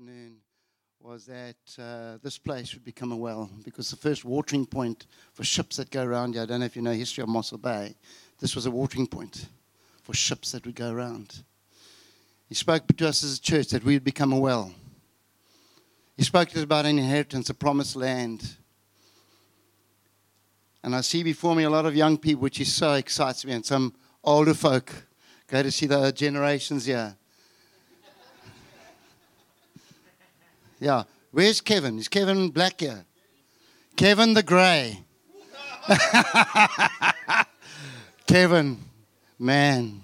afternoon was that this place would become a well, because the first watering point for ships that go around here, I don't know if you know the history of Mossel Bay, this was a watering point for ships that would go around. He spoke to us as a church that we would become a well. He spoke to us about an inheritance, a promised land. And I see before me a lot of young people, which is so excites me, and some older folk. Go to see the generations here. Yeah. Where's Kevin? Is Kevin Black here? Kevin the Grey. Kevin, man.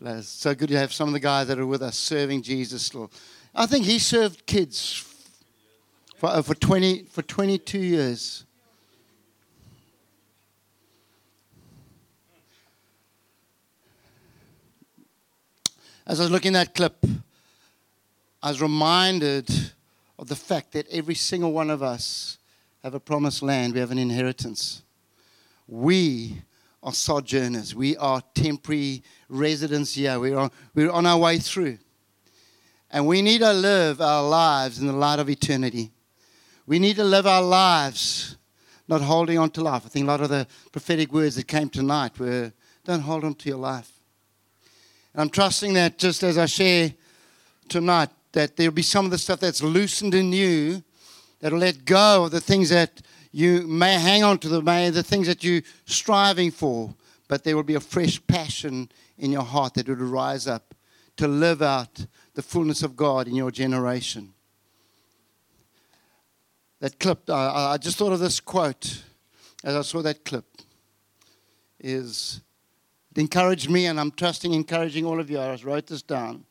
It's so good to have some of the guys that are with us serving Jesus still. I think he served kids for 22 years. As I was looking at that clip, I was reminded of the fact that every single one of us have a promised land. We have an inheritance. We are sojourners. We are temporary residents here. We're on our way through. And we need to live our lives in the light of eternity. We need to live our lives not holding on to life. I think a lot of the prophetic words that came tonight were, don't hold on to your life. And I'm trusting that just as I share tonight, that there'll be some of the stuff that's loosened in you that'll let go of the things that you may hang on to, the things that you're striving for, but there will be a fresh passion in your heart that will rise up to live out the fullness of God in your generation. That clip, I just thought of this quote as I saw that clip. It encouraged me, and I'm trusting encouraging all of you. I wrote this down.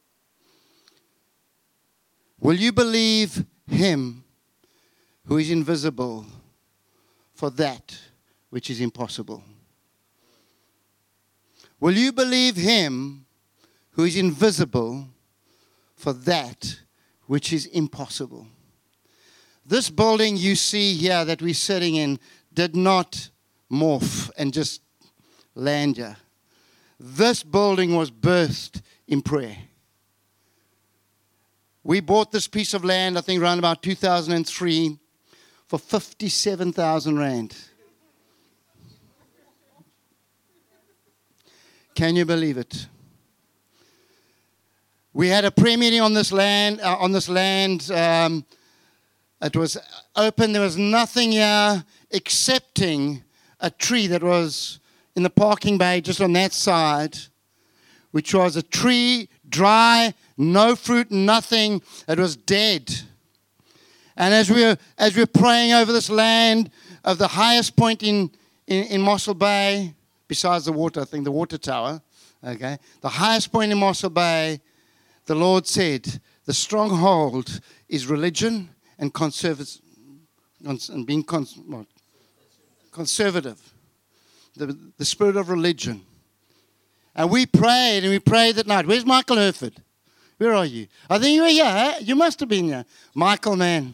Will you believe him who is invisible for that which is impossible? Will you believe him who is invisible for that which is impossible? This building you see here that we're sitting in did not morph and just land here. This building was birthed in prayer. We bought this piece of land, I think, around about 2003 for 57,000 rand. Can you believe it? We had a prayer meeting on this land. It was open. There was nothing here excepting a tree that was in the parking bay just on that side, which was a tree, dry, no fruit, nothing. It was dead. And as we were praying over this land of the highest point in Mossel Bay, besides the water, I think the water tower, okay, the highest point in Mossel Bay, the Lord said, the stronghold is religion and conservative. The spirit of religion. And we prayed that night. Where's Michael Herford? Where are you? I think you were here. Huh? You must have been here. Michael, man.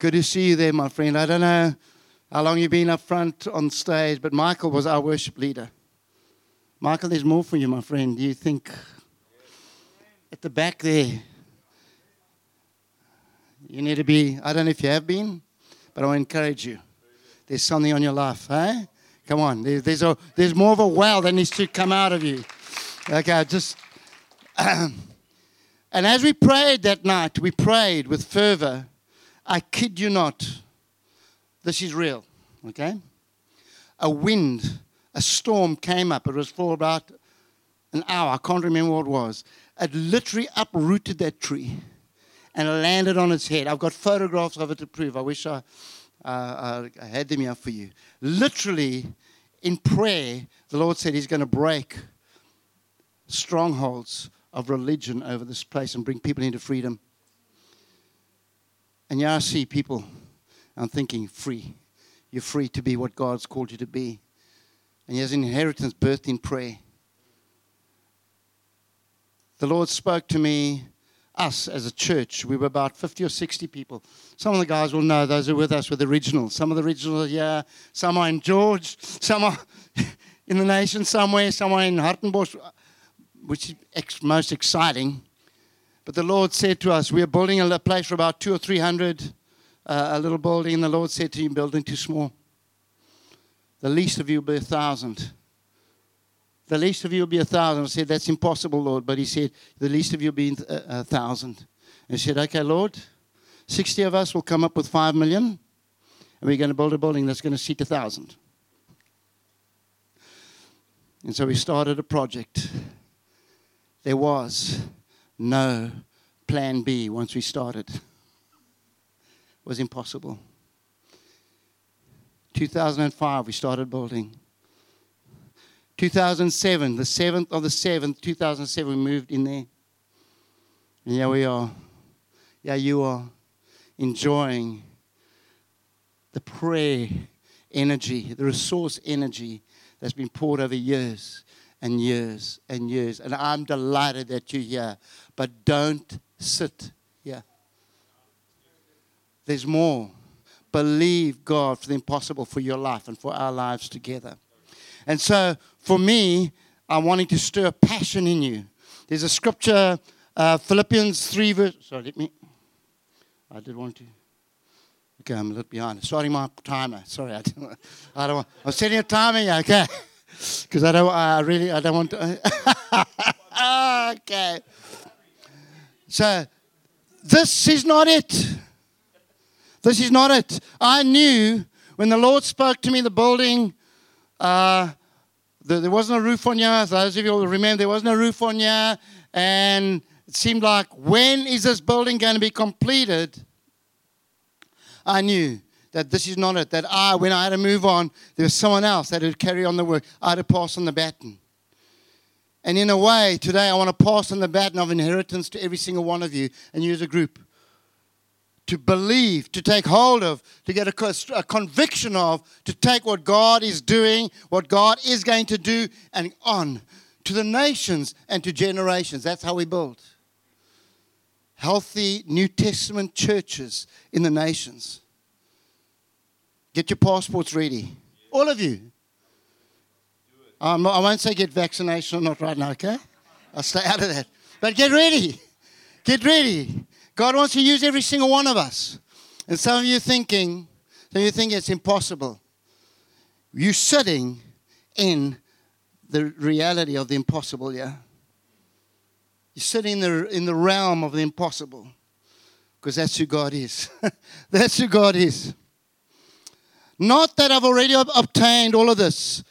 Good to see you there, my friend. I don't know how long you've been up front on stage, but Michael was our worship leader. Michael, there's more for you, my friend. You think at the back there. You need to be, I don't know if you have been, but I encourage you. There's something on your life, eh? Come on, there's more of a well that needs to come out of you. Okay, and as we prayed that night, we prayed with fervor. I kid you not, this is real, okay? A wind, a storm came up. It was for about an hour. I can't remember what it was. It literally uprooted that tree and landed on its head. I've got photographs of it to prove. I wish I had them here for you. Literally, in prayer, the Lord said He's going to break strongholds of religion over this place and bring people into freedom. And yeah, I see people, I'm thinking, free. You're free to be what God's called you to be. And He has an inheritance birthed in prayer. The Lord spoke to me. Us as a church, we were about 50 or 60 people. Some of the guys will know, those who are with us were the originals. Some of the originals are here, some are in George, some are in the nation somewhere, some are in Hartenbosch, which is most exciting. But the Lord said to us, we are building a place for about 200 or 300, a little building. And the Lord said to him, building too small. The least of you will be 1,000. The least of you will be 1,000. I said, that's impossible, Lord. But he said, the least of you will be 1,000. And he said, okay, Lord, 60 of us will come up with 5 million. And we're going to build a building that's going to seat 1,000. And so we started a project. There was no plan B once we started. It was impossible. 2005, we started building. 2007, the 7th of the 7th, 2007, we moved in there. And here we are. Yeah, you are enjoying the prayer energy, the resource energy that's been poured over years and years and years. And I'm delighted that you're here. But don't sit here. There's more. Believe God for the impossible for your life and for our lives together. And so for me, I'm wanting to stir a passion in you. There's a scripture, Philippians 3 verse... Sorry, let me... I did want to... Okay, I'm a little behind. Starting my timer. Sorry, I don't want... I'm setting a timer here, okay? Because I don't want to... Okay. So, this is not it. This is not it. I knew when the Lord spoke to me, the building, there was no roof on here. Those of you who remember, there was no roof on here. And it seemed like, when is this building going to be completed? I knew that this is not it. That when I had to move on, there was someone else that would carry on the work. I had to pass on the baton. And in a way, today I want to pass on the baton of inheritance to every single one of you and you as a group. To believe, to take hold of, to get a conviction of, to take what God is doing, what God is going to do, and on to the nations and to generations. That's how we build. Healthy New Testament churches in the nations. Get your passports ready. All of you. I won't say get vaccination or not right now, okay? I'll stay out of that. But get ready. Get ready. God wants to use every single one of us. And some of you think it's impossible. You're sitting in the reality of the impossible, yeah? You're sitting in the realm of the impossible. Because that's who God is. That's who God is. Not that I've already obtained all of this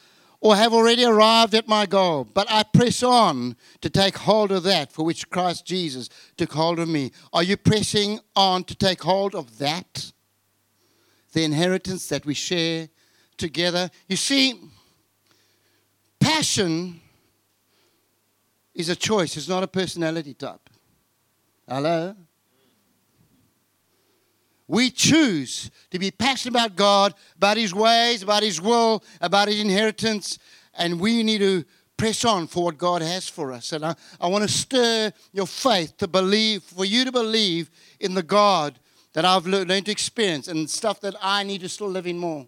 or have already arrived at my goal, but I press on to take hold of that for which Christ Jesus took hold of me. Are you pressing on to take hold of that? The inheritance that we share together. You see, passion is a choice. It's not a personality type. Hello? We choose to be passionate about God, about His ways, about His will, about His inheritance. And we need to press on for what God has for us. And I want to stir your faith to believe, for you to believe in the God that I've learned to experience and stuff that I need to still live in more.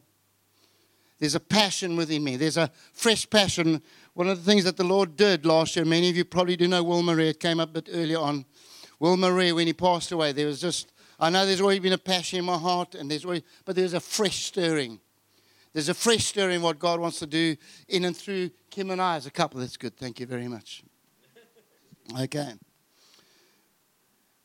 There's a passion within me. There's a fresh passion. One of the things that the Lord did last year, many of you probably do know Wilmarie. It came up a bit earlier on. Wilmarie, when he passed away, there was just... I know there's always been a passion in my heart, but there's a fresh stirring. There's a fresh stirring in what God wants to do in and through Kim and I as a couple. That's good. Thank you very much. Okay.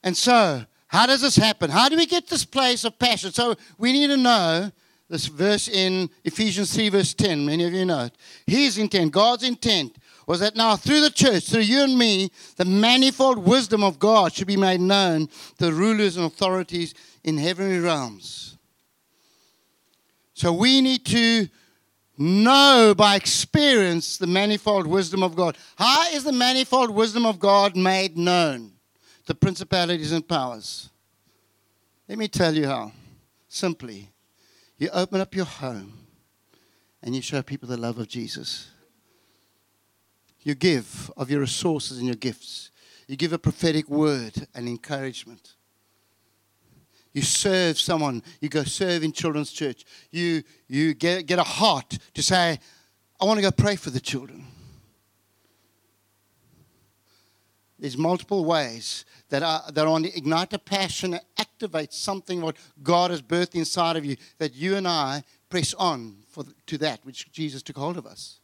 And so, how does this happen? How do we get this place of passion? So, we need to know this verse in Ephesians 3, verse 10. Many of you know it. His intent, God's intent, was that now through the church, through you and me, the manifold wisdom of God should be made known to rulers and authorities in heavenly realms. So we need to know by experience the manifold wisdom of God. How is the manifold wisdom of God made known? The principalities and powers. Let me tell you how. Simply, you open up your home and you show people the love of Jesus. You give of your resources and your gifts. You give a prophetic word and encouragement. You serve someone. You go serve in children's church. You get a heart to say, I want to go pray for the children. There's multiple ways that are on the igniter passion and activate something what God has birthed inside of you, that you and I press on to that which Jesus took hold of us.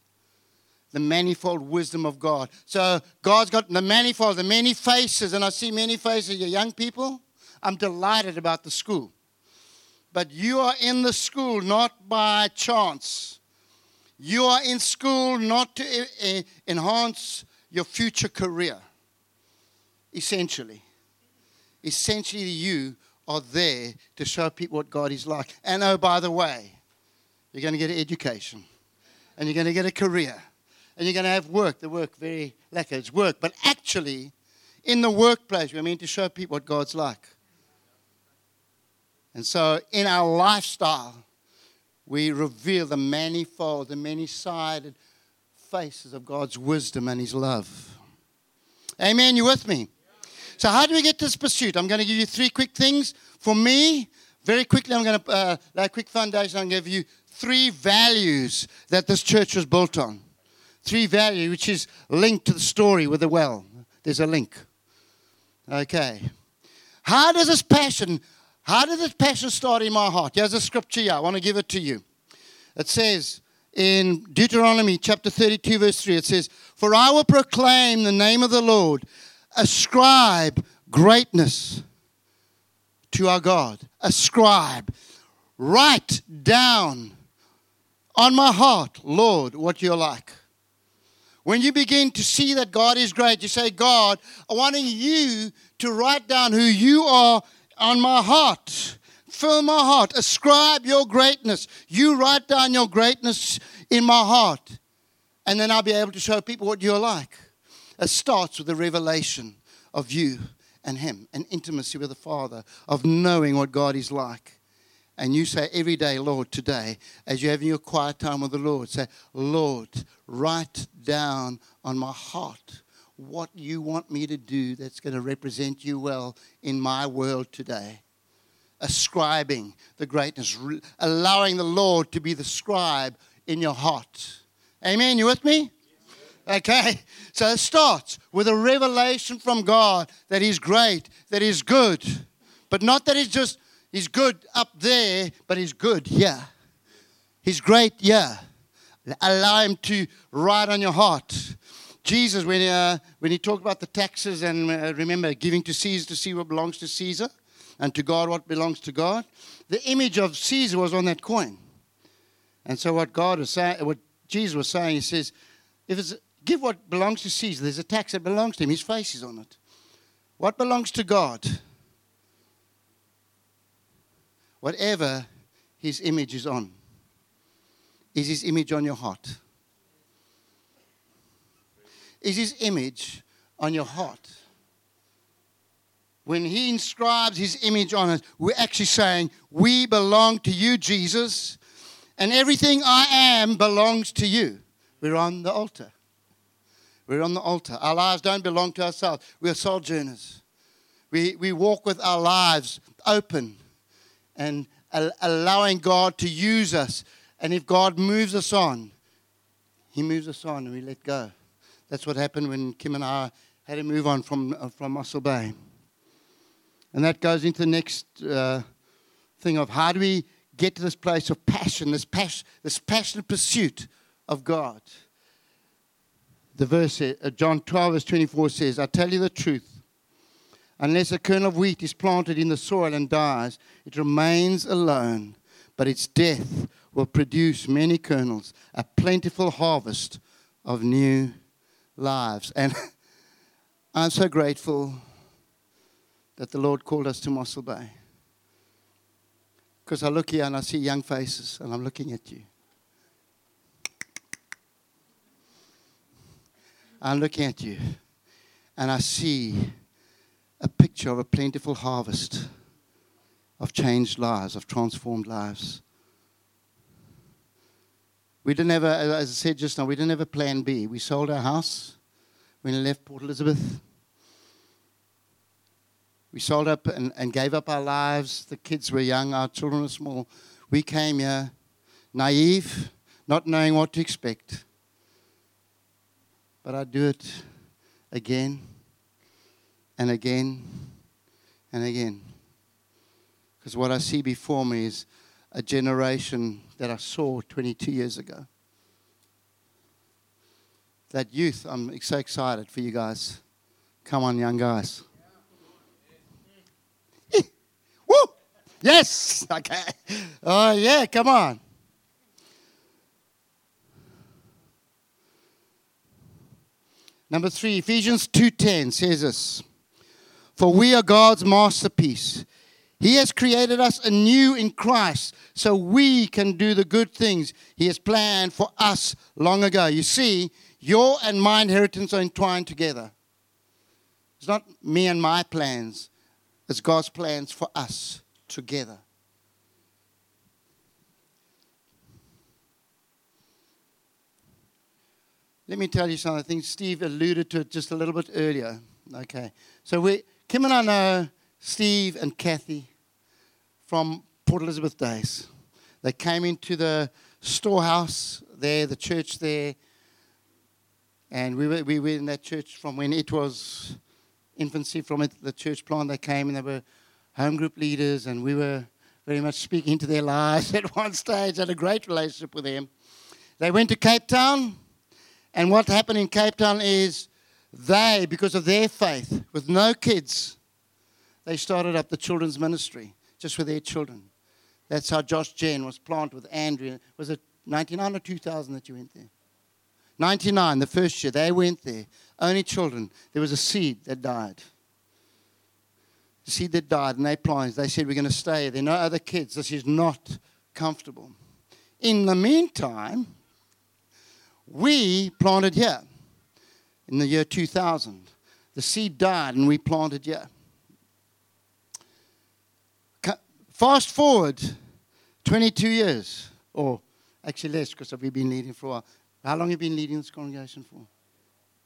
The manifold wisdom of God. So God's got the many faces, and I see many faces. You young people, I'm delighted about the school. But you are in the school not by chance. You are in school not to enhance your future career. Essentially, you are there to show people what God is like. And oh, by the way, you're going to get an education, and you're going to get a career, and you're going to have work. The work, very lack of it's work. But actually, in the workplace, we're meant to show people what God's like. And so in our lifestyle, we reveal the manifold, the many-sided faces of God's wisdom and His love. Amen, you with me? So how do we get this pursuit? I'm going to give you three quick things. For me, very quickly, I'm going to lay a quick foundation. I'm going to give you three values that this church was built on. Three values, which is linked to the story with the well. There's a link. Okay. How does this passion start in my heart? Here's a scripture here. I want to give it to you. It says in Deuteronomy chapter 32, verse 3, it says, "For I will proclaim the name of the Lord. Ascribe greatness to our God." Ascribe. Write down on my heart, Lord, what you're like. When you begin to see that God is great, you say, God, I want you to write down who you are on my heart. Fill my heart. Ascribe your greatness. You write down your greatness in my heart. And then I'll be able to show people what you're like. It starts with the revelation of you and Him, and intimacy with the Father, of knowing what God is like. And you say every day, Lord, today, as you're having your quiet time with the Lord, say, Lord, write down on my heart what you want me to do that's going to represent you well in my world today. Ascribing the greatness, allowing the Lord to be the scribe in your heart. Amen, you with me? Okay, so it starts with a revelation from God that He's great, that He's good. But not that He's good up there, but He's good, yeah. He's great, yeah. Allow Him to write on your heart. Jesus, when He talked about the taxes and remember, giving to Caesar to see what belongs to Caesar and to God what belongs to God, the image of Caesar was on that coin. And so what Jesus was saying, He says, if it's give what belongs to Caesar, there's a tax that belongs to him. His face is on it. What belongs to God? Whatever His image is on. Is His image on your heart? Is His image on your heart? When He inscribes His image on it, we're actually saying, we belong to you, Jesus, and everything I am belongs to you. We're on the altar. We're on the altar. Our lives don't belong to ourselves. We are sojourners. We walk with our lives open and allowing God to use us. And if God moves us on, He moves us on and we let go. That's what happened when Kim and I had to move on from Mossel Bay. And that goes into the next thing of how do we get to this place of passion, this passionate pursuit of God. The verse, John 12, verse 24 says, I tell you the truth, unless a kernel of wheat is planted in the soil and dies, it remains alone, but its death will produce many kernels, a plentiful harvest of new lives. And I'm so grateful that the Lord called us to Mossel Bay, because I look here and I see young faces, and I'm looking at you. I'm looking at you and I see a picture of a plentiful harvest of changed lives, of transformed lives. We didn't have, as I said just now, we didn't have a plan B. We sold our house when we left Port Elizabeth. We sold up and gave up our lives. The kids were young, our children were small. We came here naive, not knowing what to expect. But I do it again and again and again. Because what I see before me is a generation that I saw 22 years ago. That youth, I'm so excited for you guys. Come on, young guys. Woo! Yes! Okay. Oh, yeah, come on. Number 3, Ephesians 2:10 says this. For we are God's masterpiece. He has created us anew in Christ so we can do the good things He has planned for us long ago. You see, your and my inheritance are entwined together. It's not me and my plans. It's God's plans for us together. Let me tell you something. Steve alluded to it just a little bit earlier. Okay. So Kim and I know Steve and Kathy from Port Elizabeth days. They came into the storehouse there, the church there. And we were in that church from when it was infancy, from the church plant. They came and they were home group leaders, and we were very much speaking into their lives at one stage. Had a great relationship with them. They went to Cape Town, and what happened in Cape Town is they, because of their faith, with no kids, they started up the children's ministry just with their children. That's how Josh Jen was planted with Andrea. Was it 99 or 2000 that you went there? 99, the first year, they went there. Only children. There was a seed that died. The seed that died, and they planted. They said, we're going to stay. There are no other kids. This is not comfortable. In the meantime, we planted here in the year 2000. The seed died, and we planted here. Fast forward 22 years, or actually less, because we've been leading for a while. How long have you been leading this congregation for?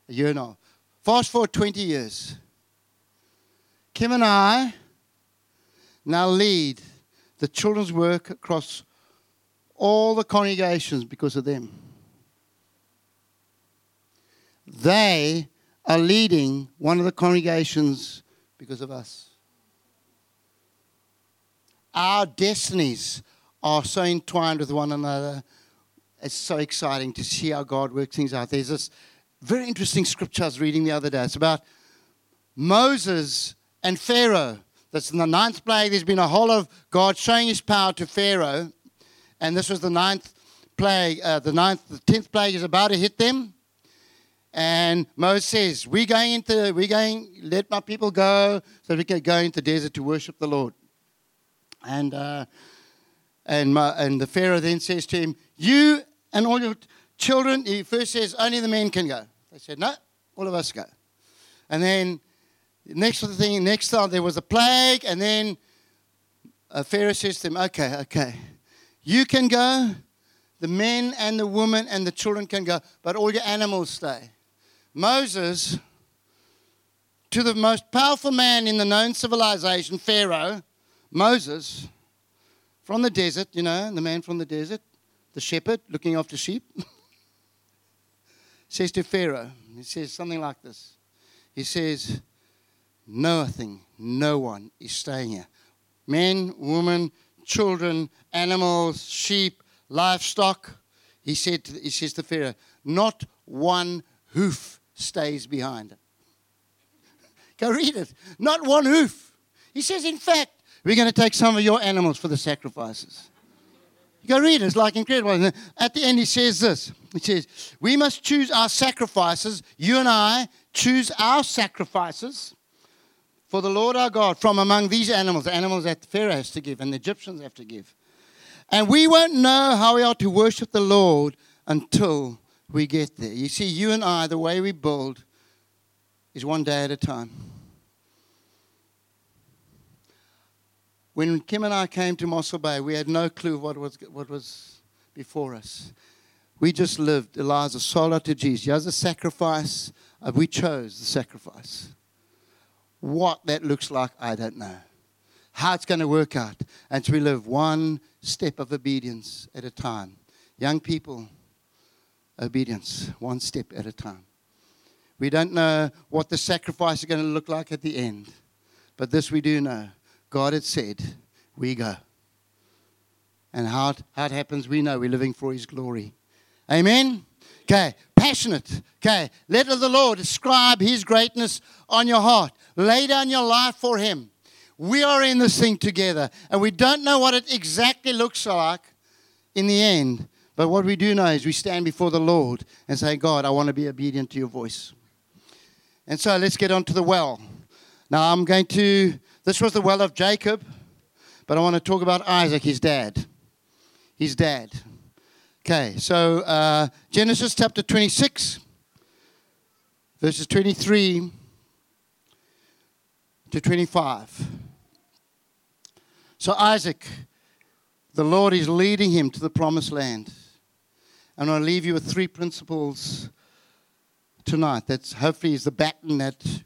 A year and a half. Fast forward 20 years. Kim and I now lead the children's work across all the congregations because of them. They are leading one of the congregations because of us. Our destinies are so entwined with one another. It's so exciting to see how God works things out. There's this very interesting scripture I was reading the other day. It's about Moses and Pharaoh. That's in the 9th plague. There's been a whole lot of God showing His power to Pharaoh. And this was the 9th plague. The 10th plague is about to hit them. And Moses says, let my people go so we can go into the desert to worship the Lord. And the Pharaoh then says to him, you and all your children, he first says, only the men can go. They said, no, all of us go. And then next time there was a plague, and then Pharaoh says to them, okay, you can go, the men and the women and the children can go, but all your animals stay. Moses, to the most powerful man in the known civilization, Pharaoh, Moses, from the desert, the man from the desert, the shepherd looking after sheep, says to Pharaoh, he says something like this. He says, nothing, no one is staying here. Men, women, children, animals, sheep, livestock. He says to Pharaoh, not one hoof stays behind. Go read it. Not one hoof. He says, in fact, we're going to take some of your animals for the sacrifices. You go read it. It's incredible. And at the end, he says this. He says, we must choose our sacrifices. You and I choose our sacrifices for the Lord our God from among these animals. The animals that Pharaoh has to give and the Egyptians have to give. And we won't know how we are to worship the Lord until we get there. You see, you and I, the way we build is one day at a time. When Kim and I came to Mossel Bay, we had no clue what was before us. We just lived lives of solo to Jesus. Here's a sacrifice. We chose the sacrifice. What that looks like, I don't know. How it's going to work out. And so we live one step of obedience at a time. Young people, obedience, one step at a time. We don't know what the sacrifice is going to look like at the end. But this we do know. God had said, we go. And how it happens, we know. We're living for His glory. Amen? Okay, passionate. Okay, let the Lord ascribe His greatness on your heart. Lay down your life for Him. We are in this thing together. And we don't know what it exactly looks like in the end. But what we do know is we stand before the Lord and say, God, I want to be obedient to your voice. And so let's get on to the well. Now this was the well of Jacob, but I want to talk about Isaac, his dad. His dad. Okay, so Genesis chapter 26, verses 23 to 25. So Isaac, the Lord is leading him to the promised land. And I'll leave you with three principles tonight. That's hopefully is the baton that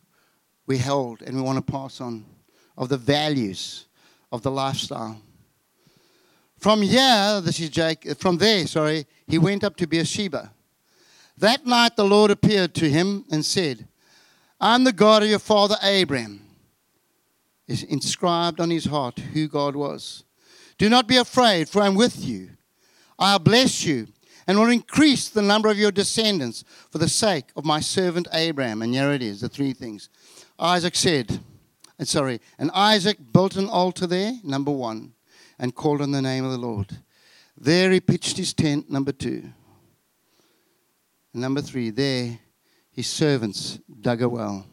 we hold and we want to pass on of the values of the lifestyle. From there, he went up to Beersheba. That night the Lord appeared to him and said, I'm the God of your father Abraham. It's inscribed on his heart who God was. Do not be afraid, for I am with you. I'll bless you and will increase the number of your descendants for the sake of my servant Abraham. And here it is, the three things. Isaac built an altar there, number one, and called on the name of the Lord. There he pitched his tent, number two. And number three, there his servants dug a well.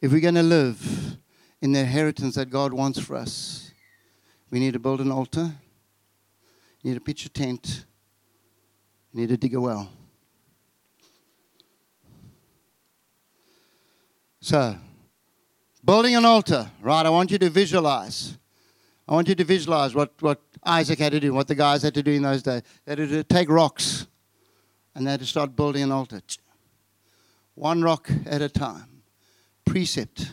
If we're going to live in the inheritance that God wants for us, we need to build an altar. You need to pitch a tent. You need to dig a well. So, building an altar, right? I want you to visualize what Isaac had to do, what the guys had to do in those days. They had to take rocks and they had to start building an altar. One rock at a time. Precept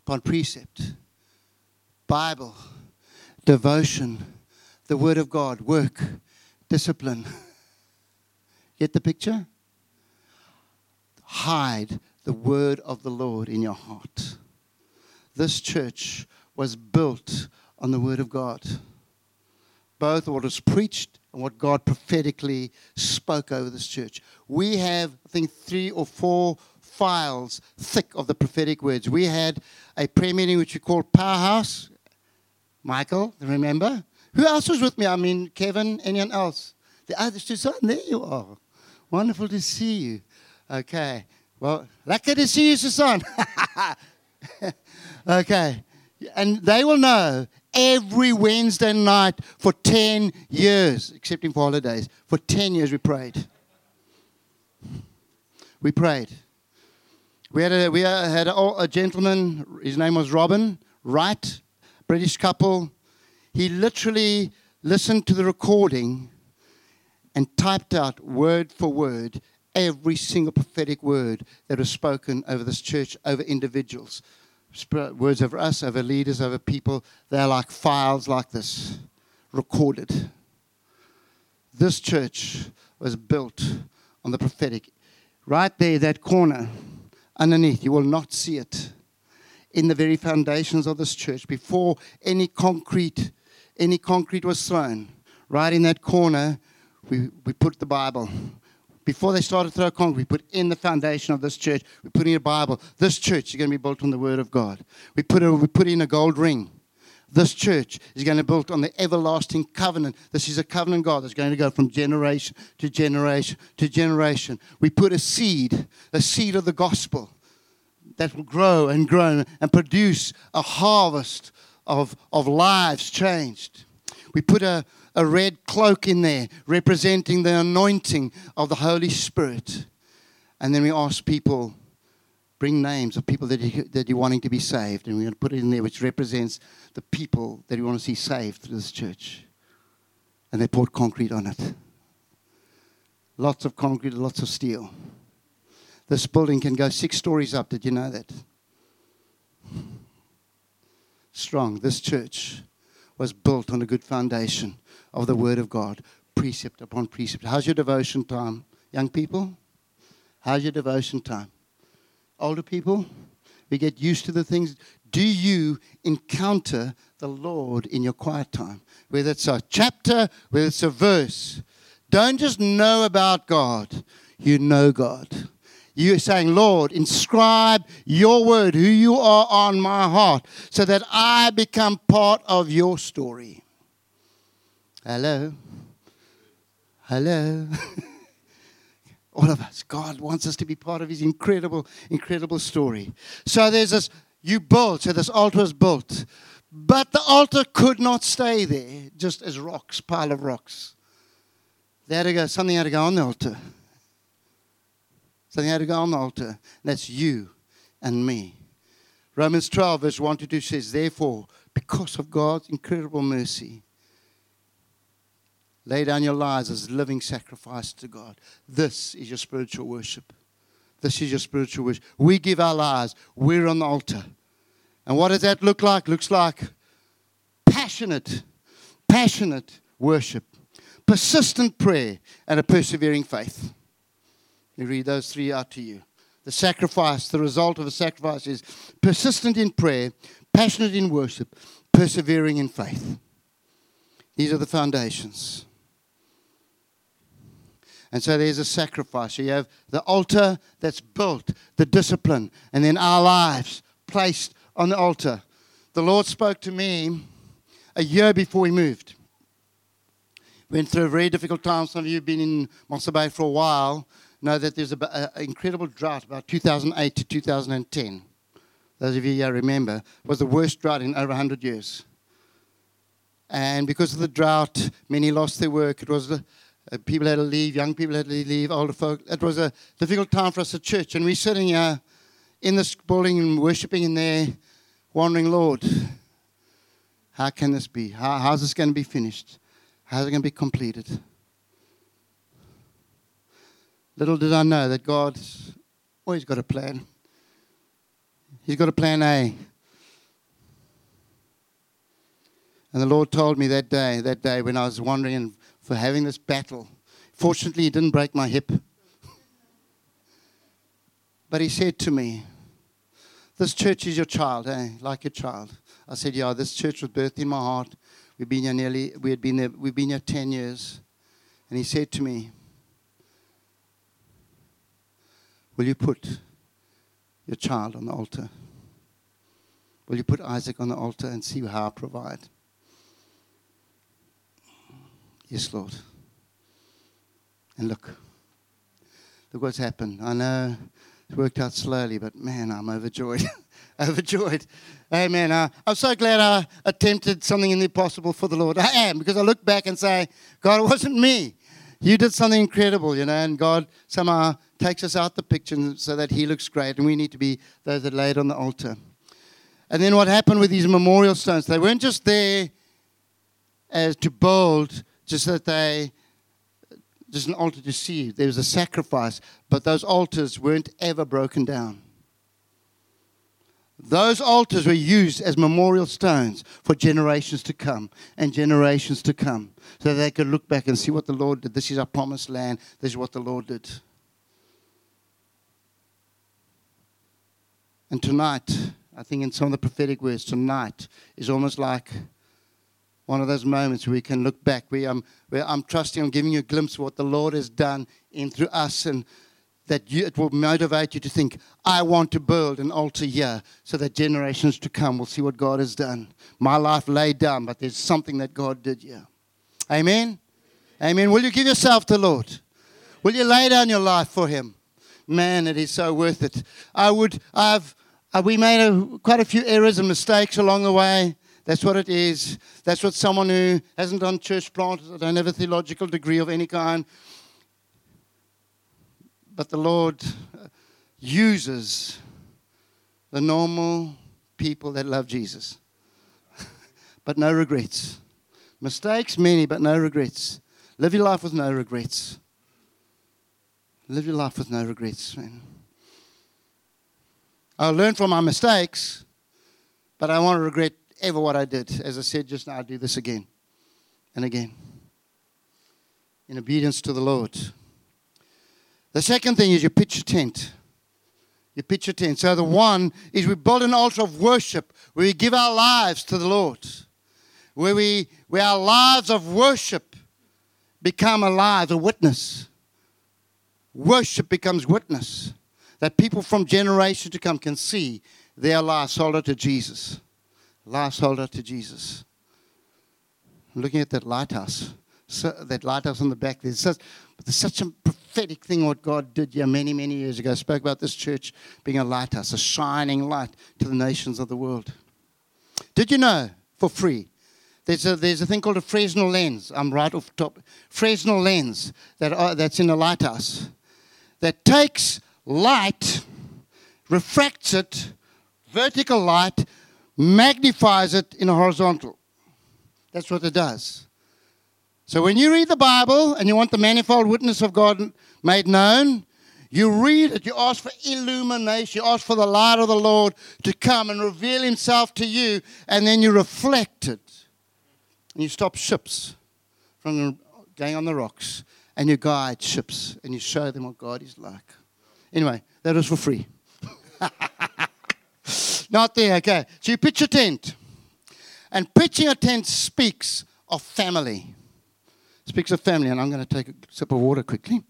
upon precept. Bible. Devotion. The Word of God, work, discipline. Get the picture? Hide the Word of the Lord in your heart. This church was built on the Word of God. Both what was preached and what God prophetically spoke over this church. We have, I think, 3 or 4 files thick of the prophetic words. We had a prayer meeting which we called Powerhouse. Michael, remember? Who else was with me? I mean, Kevin, anyone else? The others, Susan, there you are. Wonderful to see you. Okay. Well, lucky to see you, Susan. Okay. And they will know every Wednesday night for 10 years, excepting for holidays, for 10 years we prayed. We had a gentleman, his name was Robin Wright, British couple. He literally listened to the recording and typed out word for word every single prophetic word that was spoken over this church, over individuals. Words over us, over leaders, over people. They're like files like this, recorded. This church was built on the prophetic. Right there, that corner, underneath, you will not see it. In the very foundations of this church, before any concrete was thrown, right in that corner, we put the Bible. Before they started to throw concrete, we put in the foundation of this church, we put in a Bible. This church is going to be built on the Word of God. We put in a gold ring. This church is going to be built on the everlasting covenant. This is a covenant God that's going to go from generation to generation to generation. We put a seed of the gospel that will grow and grow and produce a harvest of lives changed. We put a red cloak in there representing the anointing of the Holy Spirit. And then we ask people, bring names of people that you're wanting to be saved. And we're going to put it in there, which represents the people that you want to see saved through this church. And they poured concrete on it. Lots of concrete, lots of steel. This building can go 6 stories up. Did you know that? Strong. This church was built on a good foundation of the Word of God, precept upon precept. How's your devotion time, young people? How's your devotion time? Older people, we get used to the things. Do you encounter the Lord in your quiet time? Whether it's a chapter, whether it's a verse. Don't just know about God. You know God. You're saying, Lord, inscribe your word, who you are, on my heart, so that I become part of your story. Hello? Hello? All of us. God wants us to be part of his incredible, incredible story. So there's this, you built, so this altar was built. But the altar could not stay there, just as rocks, pile of rocks. They had to go, something had to go on the altar. Something had to go on the altar. That's you and me. Romans 12, verse 1-2 says, therefore, because of God's incredible mercy, lay down your lives as living sacrifice to God. This is your spiritual worship. This is your spiritual worship. We give our lives. We're on the altar. And what does that look like? Looks like passionate worship, persistent prayer, and a persevering faith. Let me read those three out to you. The sacrifice, the result of a sacrifice is persistent in prayer, passionate in worship, persevering in faith. These are the foundations. And so there's a sacrifice. So you have the altar that's built, the discipline, and then our lives placed on the altar. The Lord spoke to me a year before we moved. Went through a very difficult time. Some of you have been in Mossel Bay for a while. Know that there's an incredible drought about 2008 to 2010. Those of you here remember, was the worst drought in over 100 years. And because of the drought, many lost their work. It was people had to leave, young people had to leave, older folk. It was a difficult time for us at church. And we're sitting here in this building and worshiping in there, wondering, Lord, how can this be? How's this going to be finished? How's it going to be completed? Little did I know that God's always got a plan. He's got a plan A. And the Lord told me that day when I was wandering and for having this battle. Fortunately, he didn't break my hip. But he said to me, this church is your child, eh? Like your child. I said, yeah, this church was birthed in my heart. We've been here 10 years. And he said to me, will you put your child on the altar? Will you put Isaac on the altar and see how I provide? Yes, Lord. And look what's happened. I know it's worked out slowly, but man, I'm overjoyed. Overjoyed. Amen. I'm so glad I attempted something in the impossible for the Lord. I am, because I look back and say, God, it wasn't me. You did something incredible, and God somehow takes us out the picture so that he looks great, and we need to be those that laid on the altar. And then what happened with these memorial stones, they weren't just there as to build, just an altar to see. There was a sacrifice, but those altars weren't ever broken down. Those altars were used as memorial stones for generations to come and generations to come, so they could look back and see what the Lord did. This is our promised land. This is what the Lord did. And tonight, I think in some of the prophetic words, tonight is almost like one of those moments where we can look back, where I'm trusting, I'm giving you a glimpse of what the Lord has done in through us, and that it will motivate you to think, I want to build an altar here so that generations to come will see what God has done. My life laid down, but there's something that God did here. Amen? Amen. Amen. Will you give yourself to the Lord? Amen. Will you lay down your life for him? Man, it is so worth it. We made quite a few errors and mistakes along the way. That's what it is. That's what someone who hasn't done church plant, I don't have a theological degree of any kind. But the Lord uses the normal people that love Jesus. But no regrets. Mistakes, many, but no regrets. Live your life with no regrets. Live your life with no regrets, man. I learned from my mistakes, but I won't regret ever what I did. As I said just now, I do this again and again in obedience to the Lord. The second thing is your picture tent. Your picture tent. So the one is we build an altar of worship where we give our lives to the Lord. Where our lives of worship become alive, a witness. Worship becomes witness. That people from generation to come can see their lives sold out to Jesus. Lives sold out to Jesus. I'm looking at that lighthouse. So that lighthouse on the back there. There's such a prophetic thing what God did many, many years ago. I spoke about this church being a lighthouse, a shining light to the nations of the world. Did you know, for free, there's a thing called a Fresnel lens. I'm right off top. Fresnel lens that's in a lighthouse that takes light, refracts it, vertical light, magnifies it in a horizontal. That's what it does. So when you read the Bible and you want the manifold witness of God made known, you read it, you ask for illumination, you ask for the light of the Lord to come and reveal himself to you, and then you reflect it. And you stop ships from going on the rocks, and you guide ships, and you show them what God is like. Anyway, that was for free. Not there, okay. So you pitch a tent. And pitching a tent speaks of family. Speaks of family, and I'm going to take a sip of water quickly.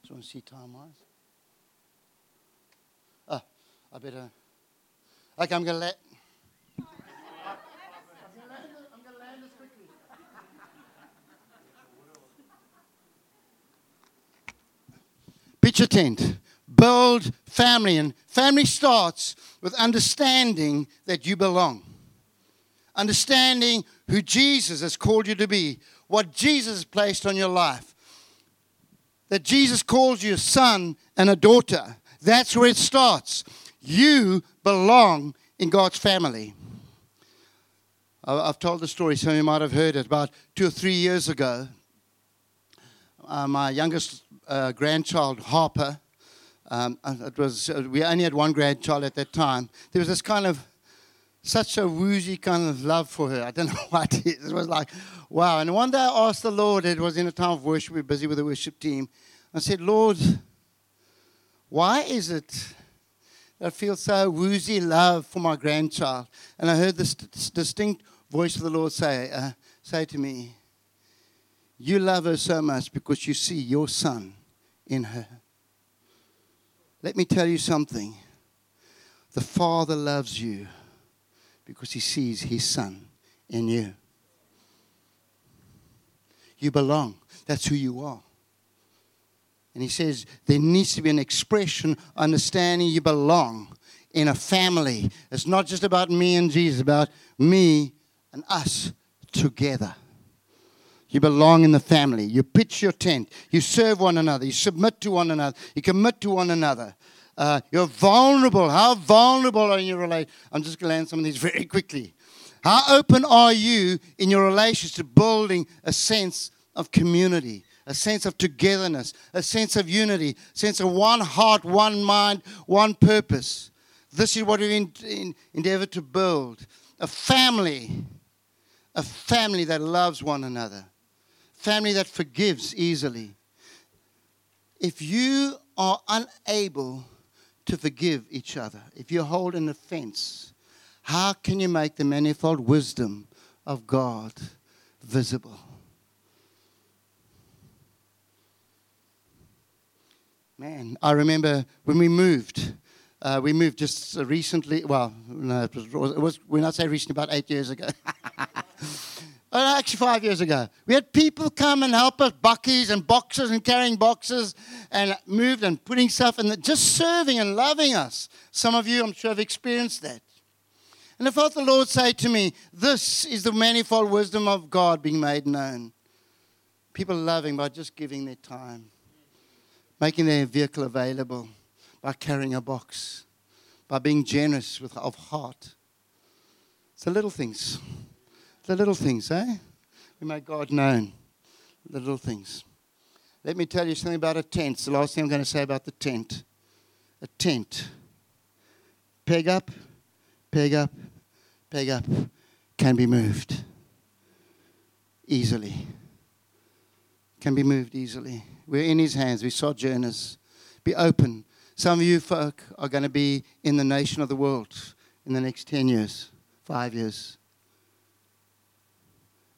Just want to see time-wise. Oh, I better. Okay, I'm going to let. I'm going to land this quickly. Pitch a tent. Build family, and family starts with understanding that you belong. Understanding who Jesus has called you to be, what Jesus has placed on your life, that Jesus calls you a son and a daughter. That's where it starts. You belong in God's family. I've told the story, some of you might have heard it, about 2 or 3 years ago. My youngest grandchild, Harper, we only had one grandchild at that time. There was this kind of such a woozy kind of love for her. I don't know why it is. It was like, wow. And one day I asked the Lord, it was in a time of worship, we were busy with the worship team. I said, Lord, why is it that I feel so woozy love for my grandchild? And I heard this distinct voice of the Lord say to me, you love her so much because you see your son in her. Let me tell you something. The Father loves you. Because he sees his son in you. You belong. That's who you are. And he says there needs to be an expression, understanding you belong in a family. It's not just about me and Jesus, about me and us together. You belong in the family. You pitch your tent. You serve one another. You submit to one another. You commit to one another. You're vulnerable. How vulnerable are you in your relationship? I'm just going to land some of these very quickly. How open are you in your relationship to building a sense of community, a sense of togetherness, a sense of unity, a sense of one heart, one mind, one purpose? This is what we endeavor to build. A family that loves one another, a family that forgives easily. If you are unable to forgive each other, if you hold an offense, how can you make the manifold wisdom of God visible? Man, I remember when we moved just recently. Well, no, it was when I say recently, about 8 years ago. Actually, 5 years ago, we had people come and help us, buckies and boxes and carrying boxes and moved and putting stuff and just serving and loving us. Some of you, I'm sure, have experienced that. And I felt the Lord say to me, this is the manifold wisdom of God being made known. People loving by just giving their time, making their vehicle available, by carrying a box, by being generous of heart. It's the little things. The little things, eh? We make God known. The little things. Let me tell you something about a tent. It's the last thing I'm going to say about the tent. A tent. Peg up, peg up, peg up. Can be moved easily. Can be moved easily. We're in his hands. We're sojourners. Be open. Some of you folk are going to be in the nation of the world in the next 10 years, 5 years.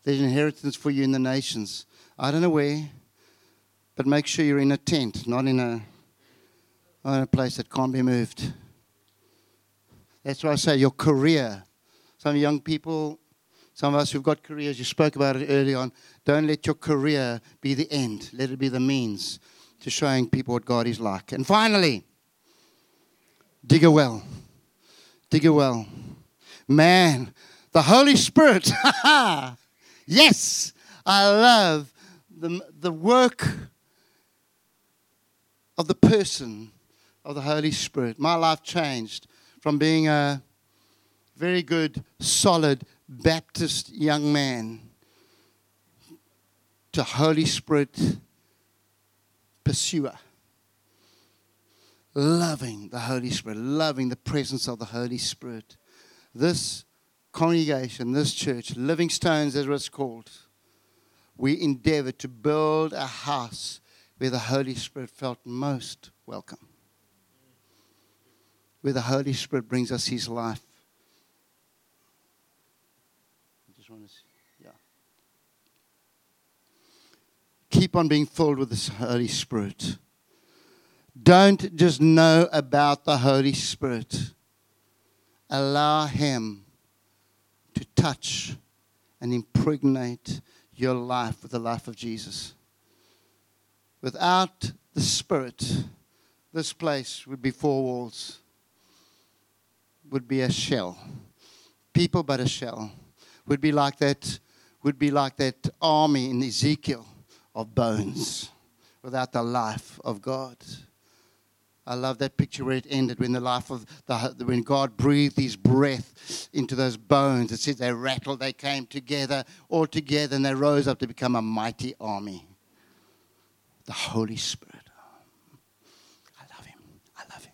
There's inheritance for you in the nations. I don't know where, but make sure you're in a tent, not in a place that can't be moved. That's why I say your career. Some young people, some of us who've got careers, you spoke about it early on, don't let your career be the end. Let it be the means to showing people what God is like. And finally, dig a well. Dig a well. Man, the Holy Spirit. Yes, I love the work of the person of the Holy Spirit. My life changed from being a very good, solid Baptist young man to Holy Spirit pursuer. Loving the Holy Spirit, loving the presence of the Holy Spirit. This congregation, this church, Living Stones as it's called, we endeavor to build a house where the Holy Spirit felt most welcome. Where the Holy Spirit brings us his life. I just want to see. Yeah. Keep on being filled with the Holy Spirit. Don't just know about the Holy Spirit. Allow him to touch and impregnate your life with the life of Jesus. Without the Spirit, this place would be four walls, would be a shell. People but a shell. Would be like that army in Ezekiel of bones without the life of God. I love that picture where it ended when the life of when God breathed his breath into those bones. It says they rattled, they came together, all together, and they rose up to become a mighty army. The Holy Spirit. I love him. I love him.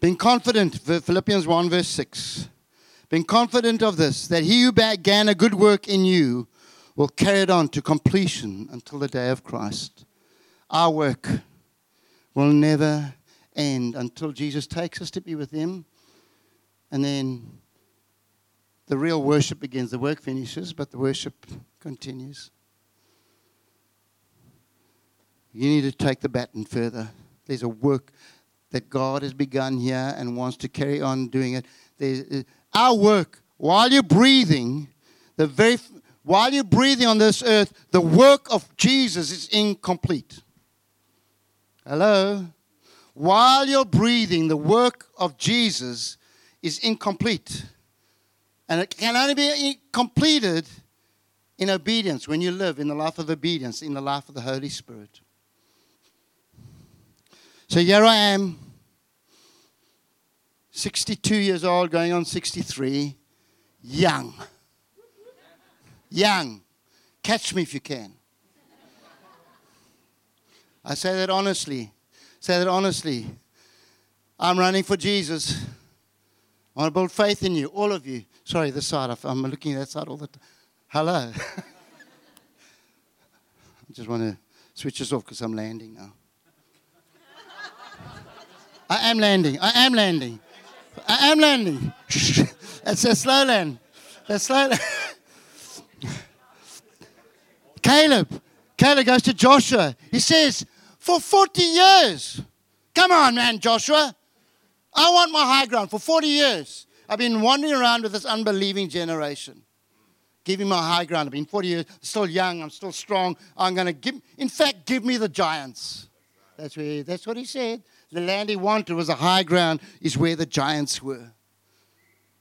Being confident, Philippians 1 verse 6. Being confident of this, that he who began a good work in you will carry it on to completion until the day of Christ. Our work will never end until Jesus takes us to be with him. And then the real worship begins. The work finishes, but the worship continues. You need to take the baton further. There's a work that God has begun here and wants to carry on doing it. Our work, while you're breathing, while you're breathing on this earth, the work of Jesus is incomplete. Hello? While you're breathing, the work of Jesus is incomplete. And it can only be completed in obedience, when you live in the life of obedience, in the life of the Holy Spirit. So here I am, 62 years old, going on 63, young. Young. Catch me if you can. I say that honestly. I'm running for Jesus. I want to build faith in you, all of you. Sorry, this side. I'm looking at that side all the time. Hello. I just want to switch this off because I'm landing now. I am landing. That's a slow land. Caleb goes to Joshua. He says, for 40 years. Come on, man, Joshua. I want my high ground. For 40 years, I've been wandering around with this unbelieving generation. Give me my high ground. I've been 40 years, still young. I'm still strong. I'm going to give me the giants. That's what he said. The land he wanted was the high ground is where the giants were.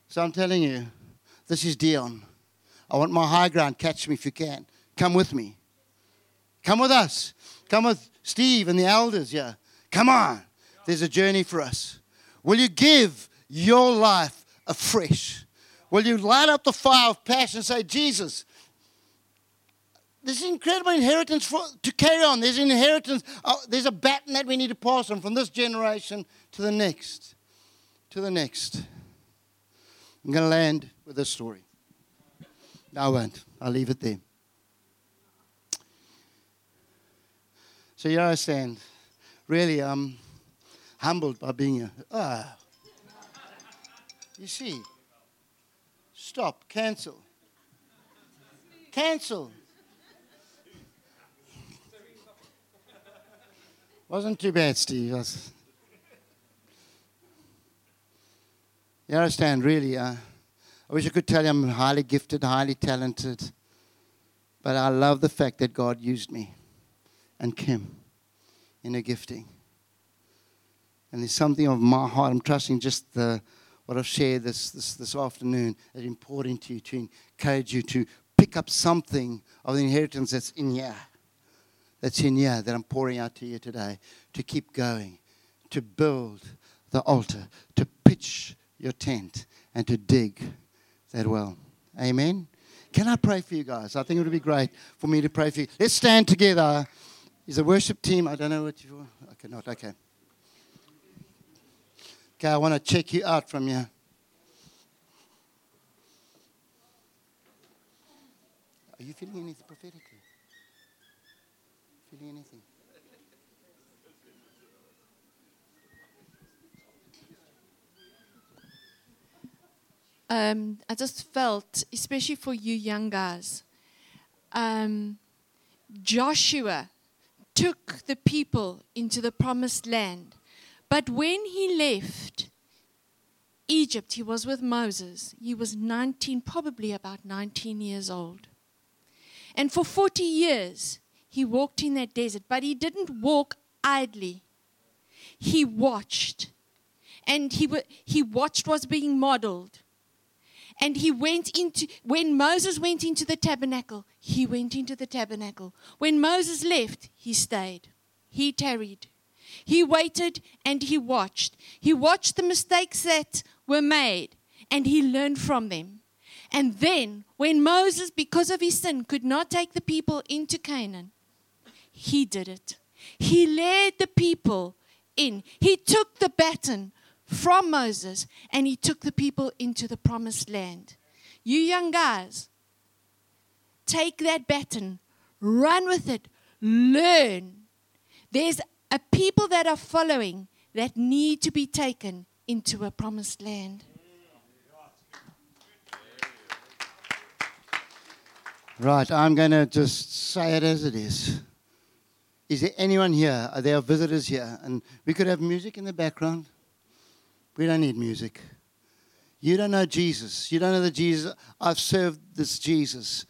So I'm telling you, this is Deon. I want my high ground. Catch me if you can. Come with me. Come with us. Come with Steve and the elders. Yeah. Come on. There's a journey for us. Will you give your life afresh? Will you light up the fire of passion and say, Jesus, there's an incredible inheritance to carry on. There's an inheritance. There's a baton that we need to pass on from this generation to the next. I'm going to land with this story. I won't. I'll leave it there. So here I stand. Really, I'm humbled by being here. Ah. You see. Stop. Cancel. Cancel. Wasn't too bad, Steve. Here I stand, really. I wish I could tell you I'm highly gifted, highly talented. But I love the fact that God used me and Kim in her gifting. And there's something of my heart. I'm trusting just what I've shared this afternoon is important to you, to encourage you to pick up something of the inheritance that's in here, that I'm pouring out to you today, to keep going, to build the altar, to pitch your tent, and to dig that well. Amen? Can I pray for you guys? I think it would be great for me to pray for you. Let's stand together. Is the worship team, I don't know what you want. Okay, not, okay. Okay, I want to check you out from here. Are you feeling anything prophetically? Feeling anything? I just felt, especially for you young guys, Joshua took the people into the promised land. But when he left Egypt, he was with Moses. He was 19, probably about 19 years old. And for 40 years, he walked in that desert. But he didn't walk idly. He watched. And he watched what's being modeled. And he went into, when Moses went into the tabernacle, he went into the tabernacle. When Moses left, he stayed. He tarried. He waited and he watched. He watched the mistakes that were made and he learned from them. And then when Moses, because of his sin, could not take the people into Canaan, he did it. He led the people in. He took the baton from Moses and he took the people into the promised land. You young guys, take that baton, run with it, learn. There's a people that are following that need to be taken into a promised land. Right, I'm going to just say it as it is. Is there anyone here? Are there visitors here? And we could have music in the background. We don't need music. You don't know Jesus. You don't know the Jesus. I've served this Jesus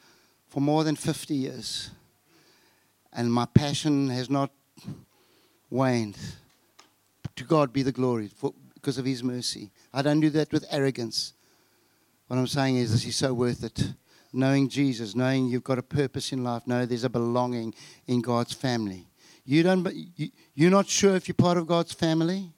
for more than 50 years. And my passion has not waned. To God be the glory because of his mercy. I don't do that with arrogance. What I'm saying is this, he's so worth it. Knowing Jesus, knowing you've got a purpose in life, knowing there's a belonging in God's family. You're not sure if you're part of God's family.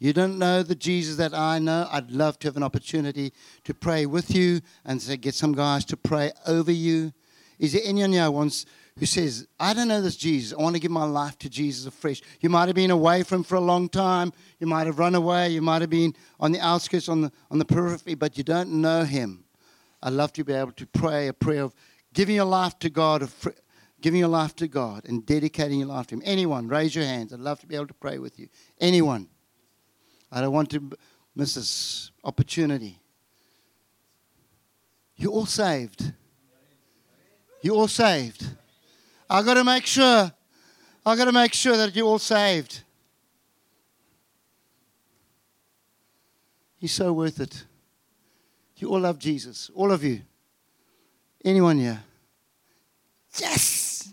You don't know the Jesus that I know. I'd love to have an opportunity to pray with you and say, get some guys to pray over you. Is there anyone here who says, I don't know this Jesus. I want to give my life to Jesus afresh. You might have been away from him for a long time. You might have run away. You might have been on the outskirts, on the periphery, but you don't know him. I'd love to be able to pray a prayer of giving your life to God, giving your life to God and dedicating your life to him. Anyone, raise your hands. I'd love to be able to pray with you. Anyone. I don't want to miss this opportunity. You're all saved. You're all saved. I got to make sure that you're all saved. He's so worth it. You all love Jesus. All of you. Anyone here? Yes.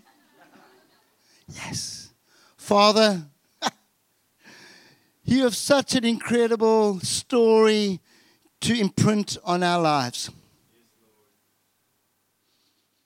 Yes. Father, you have such an incredible story to imprint on our lives.